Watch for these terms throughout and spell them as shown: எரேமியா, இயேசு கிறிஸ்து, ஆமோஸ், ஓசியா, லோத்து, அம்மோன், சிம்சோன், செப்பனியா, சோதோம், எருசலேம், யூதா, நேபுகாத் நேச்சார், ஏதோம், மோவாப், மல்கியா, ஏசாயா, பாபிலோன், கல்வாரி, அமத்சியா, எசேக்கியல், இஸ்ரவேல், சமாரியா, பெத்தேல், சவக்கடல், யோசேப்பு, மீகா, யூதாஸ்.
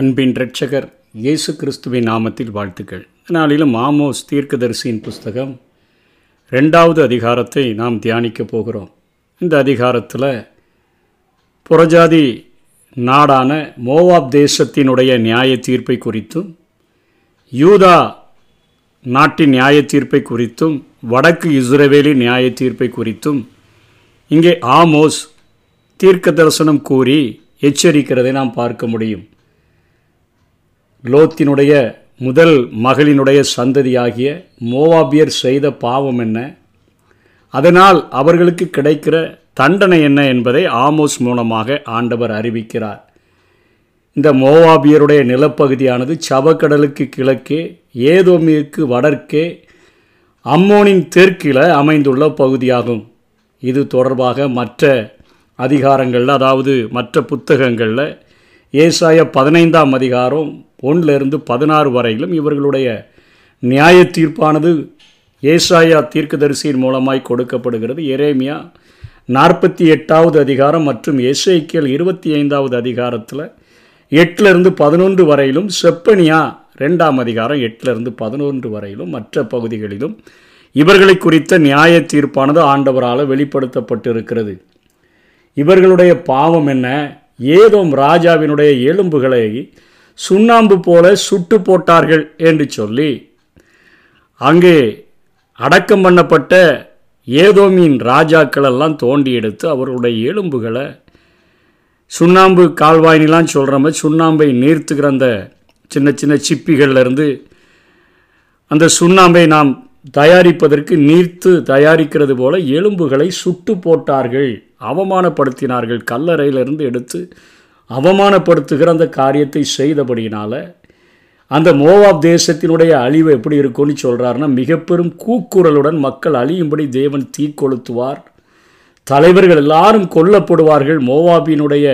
அன்பின் இரட்சகர் இயேசு கிறிஸ்துவின் நாமத்தில் வாழ்த்துக்கள். நாளிலும் ஆமோஸ் தீர்க்கதரிசியின் புஸ்தகம் 2வது அதிகாரத்தை நாம் தியானிக்கப் போகிறோம். இந்த அதிகாரத்தில் புறஜாதி நாடான மோவாப் தேசத்தினுடைய நியாய தீர்ப்பை குறித்தும், யூதா நாட்டின் நியாய தீர்ப்பை குறித்தும், வடக்கு இஸ்ரவேலின் நியாய தீர்ப்பை குறித்தும் இங்கே ஆமோஸ் தீர்க்க தரிசனம் கூறி எச்சரிக்கிறதை நாம் பார்க்க முடியும். லோத்தினுடைய முதல் மகளினுடைய சந்ததியாகிய மோவாபியர் செய்த பாவம் என்ன, அதனால் அவர்களுக்கு கிடைக்கிற தண்டனை என்ன என்பதை ஆமோஸ் மூலமாக ஆண்டவர் அறிவிக்கிறார். இந்த மோவாபியருடைய நிலப்பகுதியானது சவக்கடலுக்கு கிழக்கே, ஏதோமிற்கு வடக்கே, அம்மோனின் தெற்கில் அமைந்துள்ள பகுதியாகும். இது தொடர்பாக மற்ற அதிகாரங்களில், அதாவது மற்ற புத்தகங்களில், ஏசாயா 15 அதிகாரம் 1-16 வரையிலும் இவர்களுடைய நியாய தீர்ப்பானது ஏசாயா தீர்க்கதரிசியின் மூலமாய் கொடுக்கப்படுகிறது. எரேமியா 48 அதிகாரம் மற்றும் எசேக்கியல் 25 அதிகாரத்தில் 8-11 வரையிலும், செப்பனியா 2 அதிகாரம் 8-11 வரையிலும் மற்ற பகுதிகளிலும் இவர்களை குறித்த நியாய தீர்ப்பானது ஆண்டவரால் வெளிப்படுத்தப்பட்டிருக்கிறது. இவர்களுடைய பாவம் என்ன? ஏதோம் ராஜாவினுடைய எலும்புகளை சுண்ணாம்பு போல சுட்டு போட்டார்கள் என்று சொல்லி அங்கே அடக்கம் பண்ணப்பட்ட ஏதோமின் ராஜாக்களெல்லாம் தோண்டி எடுத்து அவருடைய எலும்புகளை சுண்ணாம்பு கால்வாயினெலாம் சொல்கிற மாதிரி சுண்ணாம்பை நீர்த்துக்கிற அந்த சின்ன சின்ன சிப்பிகள்லேருந்து அந்த சுண்ணாம்பை நாம் தயாரிப்பதற்கு நீர்த்து தயாரிக்கிறது போல எலும்புகளை சுட்டு போட்டார்கள், அவமானப்படுத்தினார்கள். கல்லறையிலிருந்து எடுத்து அவமானப்படுத்துகிற அந்த காரியத்தை செய்தபடியினால் அந்த மோவாப் தேசத்தினுடைய அழிவு எப்படி இருக்கும்னு சொல்கிறாருன்னா, மிக பெரும் கூக்குரலுடன் மக்கள் அழியும்படி தேவன் தீ கொளுத்துவார், தலைவர்கள் எல்லாரும் கொல்லப்படுவார்கள். மோவாபினுடைய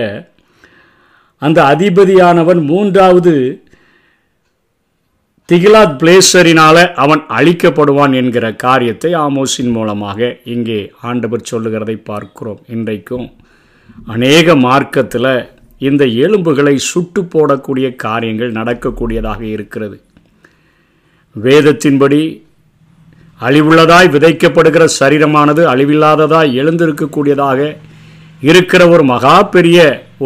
அந்த அதிபதியானவன் 3வது திகிலத் பிளேசரினால் அவன் அழிக்கப்படுவான் என்கிற காரியத்தை ஆமோஸின் மூலமாக இங்கே ஆண்டவர் சொல்லுகிறதை பார்க்கிறோம். இன்றைக்கும் அநேக மார்க்கத்தில் இந்த எலும்புகளை சுட்டு போடக்கூடிய காரியங்கள் நடக்கக்கூடியதாக இருக்கிறது. வேதத்தின்படி அழிவுள்ளதாய் விதைக்கப்படுகிற சரீரமானது அழிவில்லாததாய் எழுந்திருக்கக்கூடியதாக இருக்கிற ஒரு மகா பெரிய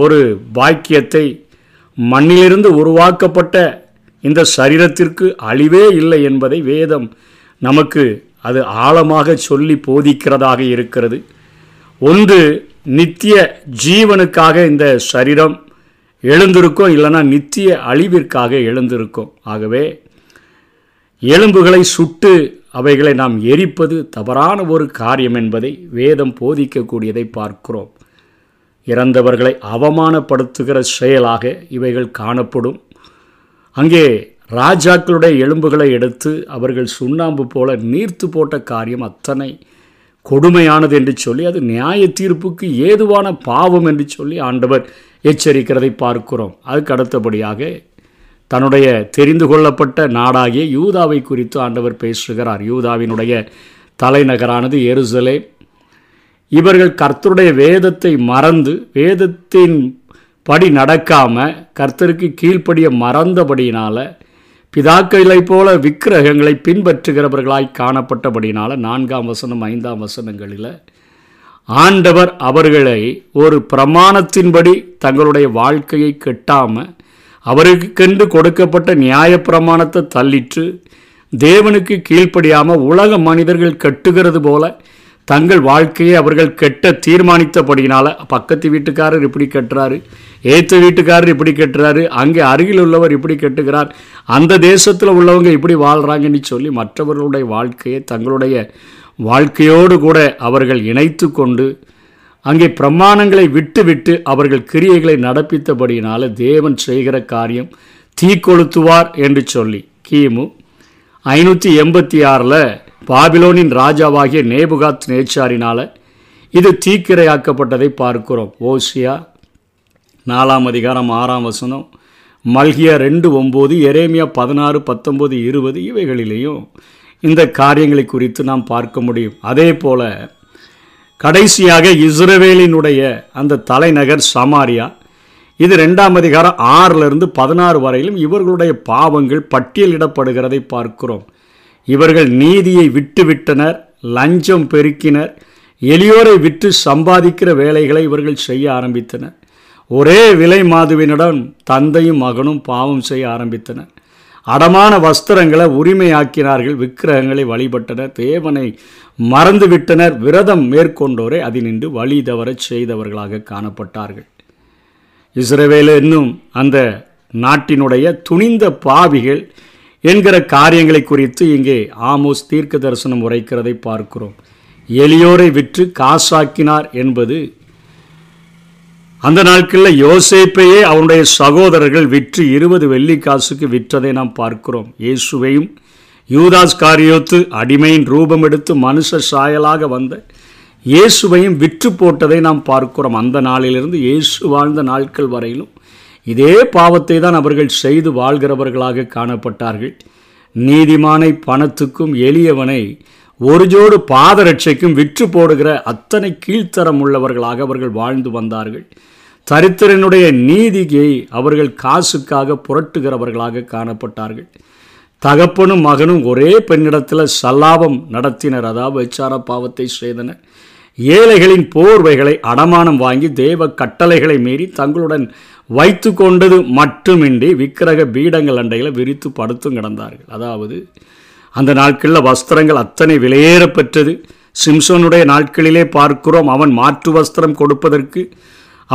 ஒரு பாக்கியத்தை மண்ணிலிருந்து உருவாக்கப்பட்ட இந்த சரீரத்திற்கு அழிவே இல்லை என்பதை வேதம் நமக்கு அது ஆழமாக சொல்லி போதிக்கிறதாக இருக்கிறது. ஒன்று, நித்திய ஜீவனுக்காக இந்த சரீரம் எழுந்திருக்கும், இல்லைன்னா நித்திய அழிவிற்காக எழுந்திருக்கும். ஆகவே எலும்புகளை சுட்டு அவைகளை நாம் எரிப்பது தவறான ஒரு காரியம் என்பதை வேதம் போதிக்கக்கூடியதை பார்க்கிறோம். இறந்தவர்களை அவமானப்படுத்துகிற செயலாக இவைகள் காணப்படும். அங்கே ராஜாக்களுடைய எலும்புகளை எடுத்து அவர்கள் சுண்ணாம்பு போல நீர்த்து போட்ட காரியம் அத்தனை கொடுமையானது என்று சொல்லி, அது நியாய தீர்ப்புக்கு ஏதுவான பாவம் என்று சொல்லி ஆண்டவர் எச்சரிக்கிறதை பார்க்கிறோம். அதுக்கு அடுத்தபடியாக தன்னுடைய தெரிந்து கொள்ளப்பட்ட நாடாகிய யூதாவை குறித்து ஆண்டவர் பேசுகிறார். யூதாவினுடைய தலைநகரானது எருசலேம். இவர்கள் கர்த்தருடைய வேதத்தை மறந்து, வேதத்தின் படி நடக்காமல், கர்த்தருக்கு கீழ்ப்படிய மறந்தபடியினால், பிதாக்களைப் போல விக்கிரகங்களை பின்பற்றுகிறவர்களாய் காணப்பட்டபடினால் 4 5 வசனங்களில் ஆண்டவர் அவர்களை ஒரு பிரமாணத்தின்படி தங்களுடைய வாழ்க்கையை கெட்டாமல் அவருக்கென்று கொடுக்கப்பட்ட நியாய பிரமாணத்தை தள்ளிட்டு தேவனுக்கு கீழ்ப்படியாமல் உலக மனிதர்கள் கெட்டுகிறது போல தங்கள் வாழ்க்கையை அவர்கள் கெட்ட தீர்மானித்தபடியினால், பக்கத்து வீட்டுக்காரர் இப்படி கட்டுறாரு, ஏற்ற வீட்டுக்காரர் இப்படி கட்டுறாரு, அங்கே அருகில் உள்ளவர் இப்படி கட்டுகிறார், அந்த தேசத்தில் உள்ளவங்க இப்படி வாழ்கிறாங்கன்னு சொல்லி மற்றவர்களுடைய வாழ்க்கையை தங்களுடைய வாழ்க்கையோடு கூட அவர்கள் இணைத்து கொண்டு அங்கே பிரமாணங்களை விட்டு அவர்கள் கிரியைகளை நடப்பித்தபடியினால் தேவன் செய்கிற காரியம் தீ கொளுத்துவார் என்று சொல்லி கிமு 586 பாபிலோனின் ராஜாவாகிய நேபுகாத் நேச்சாரினால் இது தீக்கிரையாக்கப்பட்டதை பார்க்கிறோம். ஓசியா 4 அதிகாரம் 6 வசனம், மல்கியா 2:9, எரேமியா 16, 19, 20 இவைகளிலேயும் இந்த காரியங்களை குறித்து நாம் பார்க்க முடியும். அதே போல் கடைசியாக இஸ்ரவேலினுடைய அந்த தலைநகர் சமாரியா, இது 2ஆம் அதிகாரம் 6லிருந்து 16 வரையிலும் இவர்களுடைய பாவங்கள் பட்டியலிடப்படுகிறதை பார்க்கிறோம். இவர்கள் நீதியை விட்டுவிட்டனர், லஞ்சம் பெருக்கினர், எளியோரை விற்று சம்பாதிக்கிற வேலைகளை இவர்கள் செய்ய ஆரம்பித்தனர். ஒரே விலை மாதுவினிடம் தந்தையும் மகனும் பாவம் செய்ய ஆரம்பித்தனர். அடமான வஸ்திரங்களை உரிமையாக்கினார்கள், விக்கிரகங்களை வழிபட்டனர், தேவனை மறந்துவிட்டனர். விரதம் மேற்கொண்டோரை அதினின்று வழி தவறச் செய்தவர்களாக காணப்பட்டார்கள். இஸ்ரவேல் என்னும் அந்த நாட்டினுடைய துணிந்த பாவிகள் என்கிற காரியங்களை குறித்து இங்கே ஆமோஸ் தீர்க்க தரிசனம் உரைக்கிறதை பார்க்கிறோம். எளியோரை விற்று காசாக்கினார் என்பது அந்த நாட்களில் யோசேப்பையே அவனுடைய சகோதரர்கள் விற்று 20 வெள்ளிக்காசுக்கு விற்றதை நாம் பார்க்கிறோம். இயேசுவையும் யூதாஸ் காரியோத்து அடிமையின் ரூபம் எடுத்து மனுஷ சாயலாக வந்த இயேசுவையும் விற்று போட்டதை நாம் பார்க்கிறோம். அந்த நாளிலிருந்து இயேசு வாழ்ந்த நாட்கள் வரையிலும் இதே பாவத்தை தான் அவர்கள் செய்து வாழ்கிறவர்களாக காணப்பட்டார்கள். நீதிமானை பணத்துக்கும் எளியவனை ஒரு ஜோடு பாதரட்சைக்கும் விற்று போடுகிற அத்தனை கீழ்த்தரம் உள்ளவர்களாக அவர்கள் வாழ்ந்து வந்தார்கள். தரித்திரனுடைய நீதியை அவர்கள் காசுக்காக புரட்டுகிறவர்களாக காணப்பட்டார்கள். தகப்பனும் மகனும் ஒரே பெண்ணிடத்தில் சல்லாபம் நடத்தினர், அதாவது விபச்சார பாவத்தை செய்தனர். ஏழைகளின் போர்வைகளை அடமானம் வாங்கி தேவ கட்டளைகளை மீறி தங்களுடன் வைத்து கொண்டது மட்டுமின்றி விக்கிரக பீடங்கள் அண்டைகளை விரித்து படுத்தும் கிடந்தார்கள். அதாவது அந்த நாட்களில் வஸ்திரங்கள் அத்தனை விலையேறப்பெற்றது. சிம்சோனுடைய நாட்களிலே பார்க்கிறோம், அவன் மாற்று வஸ்திரம் கொடுப்பதற்கு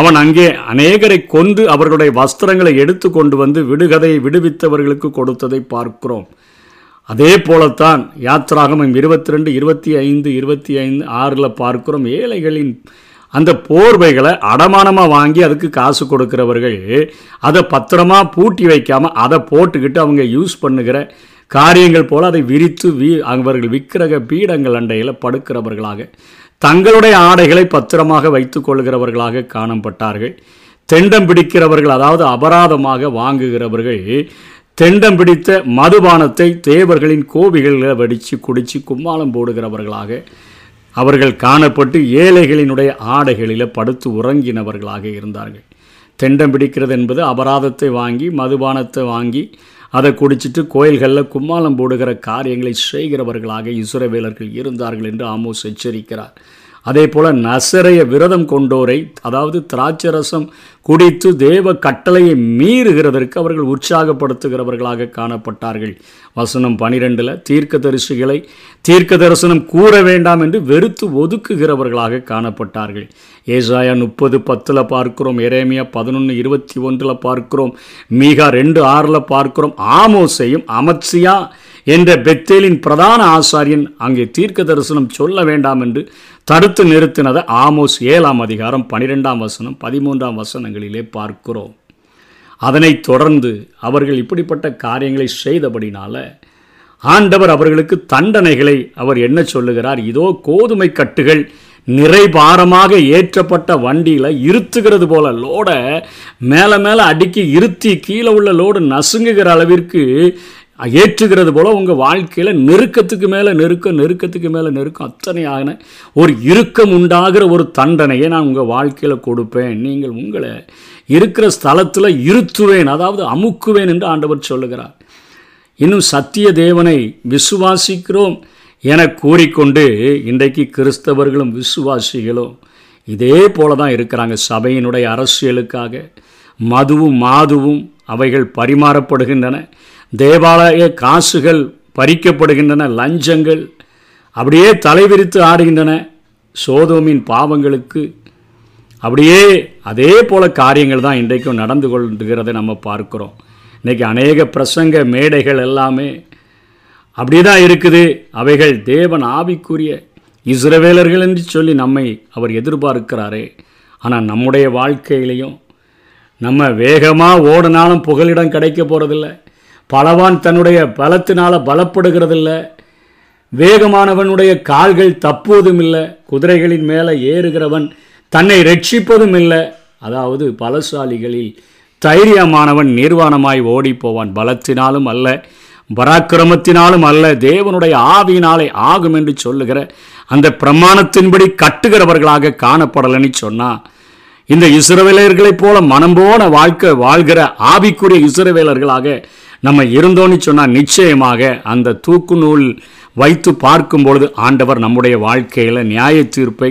அவன் அங்கே அநேகரை கொண்டு அவர்களுடைய வஸ்திரங்களை எடுத்து கொண்டு வந்து விடுகதையை விடுவித்தவர்களுக்கு கொடுத்ததை பார்க்கிறோம். அதே போலத்தான் யாத்ராகமம் 22, 25, 26 பார்க்கிறோம். ஏழைகளின் அந்த போர்வைகளை அடமானமாக வாங்கி அதுக்கு காசு கொடுக்கிறவர்கள் அதை பத்திரமா பூட்டி வைக்காமல் அதை போட்டுக்கிட்டு அவங்க யூஸ் பண்ணுகிற காரியங்கள் போல் அதை விரித்து அவர்கள் விக்கிரக பீடங்கள் அண்டையில் படுக்கிறவர்களாக தங்களுடைய ஆடைகளை பத்திரமாக வைத்து கொள்கிறவர்களாக காணப்பட்டார்கள். தெண்டம் பிடிக்கிறவர்கள், அதாவது அபராதமாக வாங்குகிறவர்கள், தெண்டம் பிடித்த மதுபானத்தை தேவர்களின் கோவிகளில் வடித்து குடித்து கும்மாளம் போடுகிறவர்களாக அவர்கள் காணப்பட்டு ஏழைகளினுடைய ஆடைகளில் படுத்து உறங்கினவர்களாக இருந்தார்கள். தெண்டம் பிடிக்கிறது என்பது அபராதத்தை வாங்கி மதுபானத்தை வாங்கி அதை குடிச்சிட்டு கோயில்களில் கும்மாளம் போடுகிற காரியங்களை செய்கிறவர்களாக இஸ்ரவேலர்கள் இருந்தார்கள் என்று ஆமோஸ் எச்சரிக்கிறார். அதே போல் நசரைய விரதம் கொண்டோரை, அதாவது திராட்சரசம் குடித்து தேவ கட்டளையை மீறுகிறதற்கு அவர்கள் உற்சாகப்படுத்துகிறவர்களாக காணப்பட்டார்கள். வசனம் 12ல் தீர்க்கதரிசிகளை தீர்க்க தரிசனம் கூற வேண்டாம் என்று வெறுத்து ஒதுக்குகிறவர்களாக காணப்பட்டார்கள். ஏசாயா 30:10 பார்க்கிறோம், எரேமியா 11:21 பார்க்கிறோம், மீகா 2:6 பார்க்கிறோம். ஆமோஸையும் அமத்சியா என்ற பெத்தேலின் பிரதான ஆசாரியன் அங்கே தீர்க்க தரிசனம் சொல்ல வேண்டாம் என்று தடுத்து நிறுத்தினதை ஆமோஸ் 7ஆம் அதிகாரம் 12ஆம் வசனம் 13ஆம் வசனங்களிலே பார்க்கிறோம். அதனைத் தொடர்ந்து அவர்கள் இப்படிப்பட்ட காரியங்களை செய்தபடினால ஆண்டவர் அவர்களுக்கு தண்டனைகளை அவர் என்ன சொல்லுகிறார்? இதோ கோதுமை கட்டுகள் நிறைபாரமாக ஏற்றப்பட்ட வண்டியில் இருத்துகிறது போல லோடை மேலே மேலே அடுக்கி இருத்தி கீழே உள்ள லோடு நசுங்குகிற அளவிற்கு ஏற்றுகிறது போல் உங்கள் வாழ்க்கையில் நெருக்கத்துக்கு மேலே நெருக்கம், நெருக்கத்துக்கு மேலே நெருக்கம், அத்தனையான ஒரு இறுக்கம் உண்டாகிற ஒரு தண்டனையை நான் உங்கள் வாழ்க்கையில் கொடுப்பேன். நீங்கள் உங்களை இருக்கிற ஸ்தலத்தில் இருத்துவேன், அதாவது அமுக்குவேன் என்று ஆண்டவர் சொல்லுகிறார். இன்னும் சத்திய தேவனை விசுவாசிக்கிறோம் என கூறிக்கொண்டு இன்றைக்கு கிறிஸ்தவர்களும் விசுவாசிகளும் இதே போல தான் இருக்கிறாங்க. சபையினுடைய அரசியலுக்காக மதுவும் மாதுவும் அவைகள் பரிமாறப்படுகின்றன, தேவாலய காசுகள் பறிக்கப்படுகின்றன, லஞ்சங்கள் அப்படியே தலைவிரித்து ஆடுகின்றன. சோதோமின் பாவங்களுக்கு அப்படியே அதே போல் காரியங்கள் தான் இன்றைக்கும் நடந்து கொள்கிறதை நம்ம பார்க்குறோம். இன்றைக்கி அநேக பிரசங்க மேடைகள் எல்லாமே அப்படி தான் இருக்குது. அவைகள் தேவன் ஆவிக்குரிய இஸ்ரவேலர்கள் என்று சொல்லி நம்மை அவர் எதிர்பார்க்கிறாரே, ஆனால் நம்முடைய வாழ்க்கையிலையும் நம்ம வேகமாக ஓடினாலும் புகலிடம் கிடைக்க போகிறதில்ல. பலவான் தன்னுடைய பலத்தினால் பலப்படுகிறதில்ல, வேகமானவனுடைய கால்கள் தப்புவதும் இல்லை, குதிரைகளின் மேலே ஏறுகிறவன் தன்னை ரட்சிப்பதும் இல்லை. அதாவது பலசாலிகளில் தைரியமானவன் நிர்வாணமாய் ஓடிப்போவான், பலத்தினாலும் அல்ல, பராக்கிரமத்தினாலும் அல்ல, தேவனுடைய ஆவியினாலே ஆகும் என்று சொல்லுகிற அந்த பிரமாணத்தின்படி கட்டுகிறவர்களாக காணப்படலன்னு சொன்னால் இந்த இஸ்ரவேலர்களைப் போல மனம்போன வாழ்க்கை வாழ்கிற ஆவிக்குரிய இஸ்ரவேலர்களாக நம்ம இருந்தோன்னு சொன்னால் நிச்சயமாக அந்த தூக்கு நூல் வைத்து பார்க்கும்பொழுது ஆண்டவர் நம்முடைய வாழ்க்கையில் நியாய தீர்ப்பை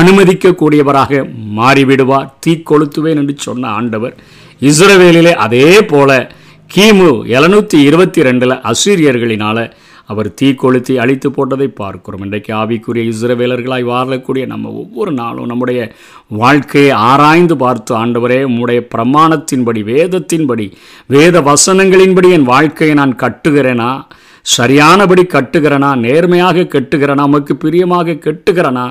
அனுமதிக்கக்கூடியவராக மாறிவிடுவார். தீக்கொளுத்துவேன் என்று சொன்ன ஆண்டவர் இஸ்ரவேலிலே அதே போல கிமு 722 அசீரியர்களினால் அவர் தீக்கொளுத்தி அழித்து போட்டதை பார்க்கிறோம். இன்றைக்கு ஆவிக்குரிய இஸ்ரவேலர்களாய் வாழக்கூடிய நம்ம ஒவ்வொரு நாளும் நம்முடைய வாழ்க்கையை ஆராய்ந்து பார்த்து, ஆண்டவரே உம்முடைய பிரமாணத்தின்படி, வேதத்தின்படி, வேத வசனங்களின்படி என் வாழ்க்கையை நான் கட்டுகிறேனா, சரியானபடி கட்டுகிறனா, நேர்மையாக கட்டுகிறனா, நமக்கு பிரியமாக கட்டுகிறனா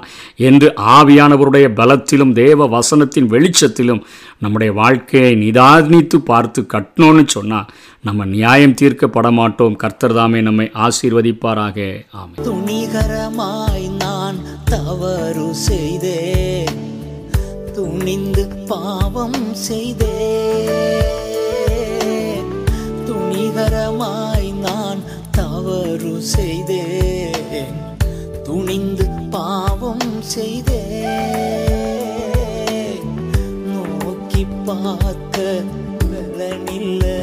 என்று ஆவியானவருடைய பலத்திலும் தேவ வசனத்தின் வெளிச்சத்திலும் நம்முடைய வாழ்க்கையை நிதானித்து பார்த்து கட்டணும்னு சொன்னால் நம்ம நியாயம் தீர்க்கப்பட மாட்டோம். கர்த்தர் தாமே நம்மை ஆசீர்வதிப்பாராக. ஆமென். துணிகரமாய் நான் தவறு செய்தே, துணிந்து பாவம் செய்தே, துணிகரமாய் நான் தவறு செய்தே, துணிந்து பாவம் செய்தே, நோக்கி பார்க்க பலனில்லை,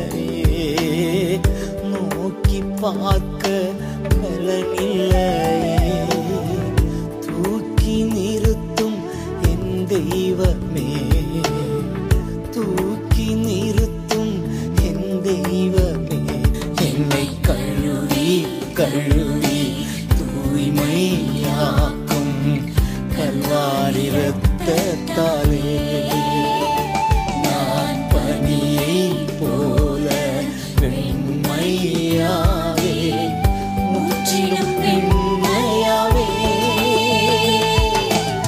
நோக்கி பார்க்க பலனில்லை, தூக்கி நிறுத்தும் என் தெய்வமே, தூக்கி நிறுத்தும் என் தெய்வமே, என்னை கழுவி கழுவி தூய்மையாக்கும் கல்வாரி ரத்தம்.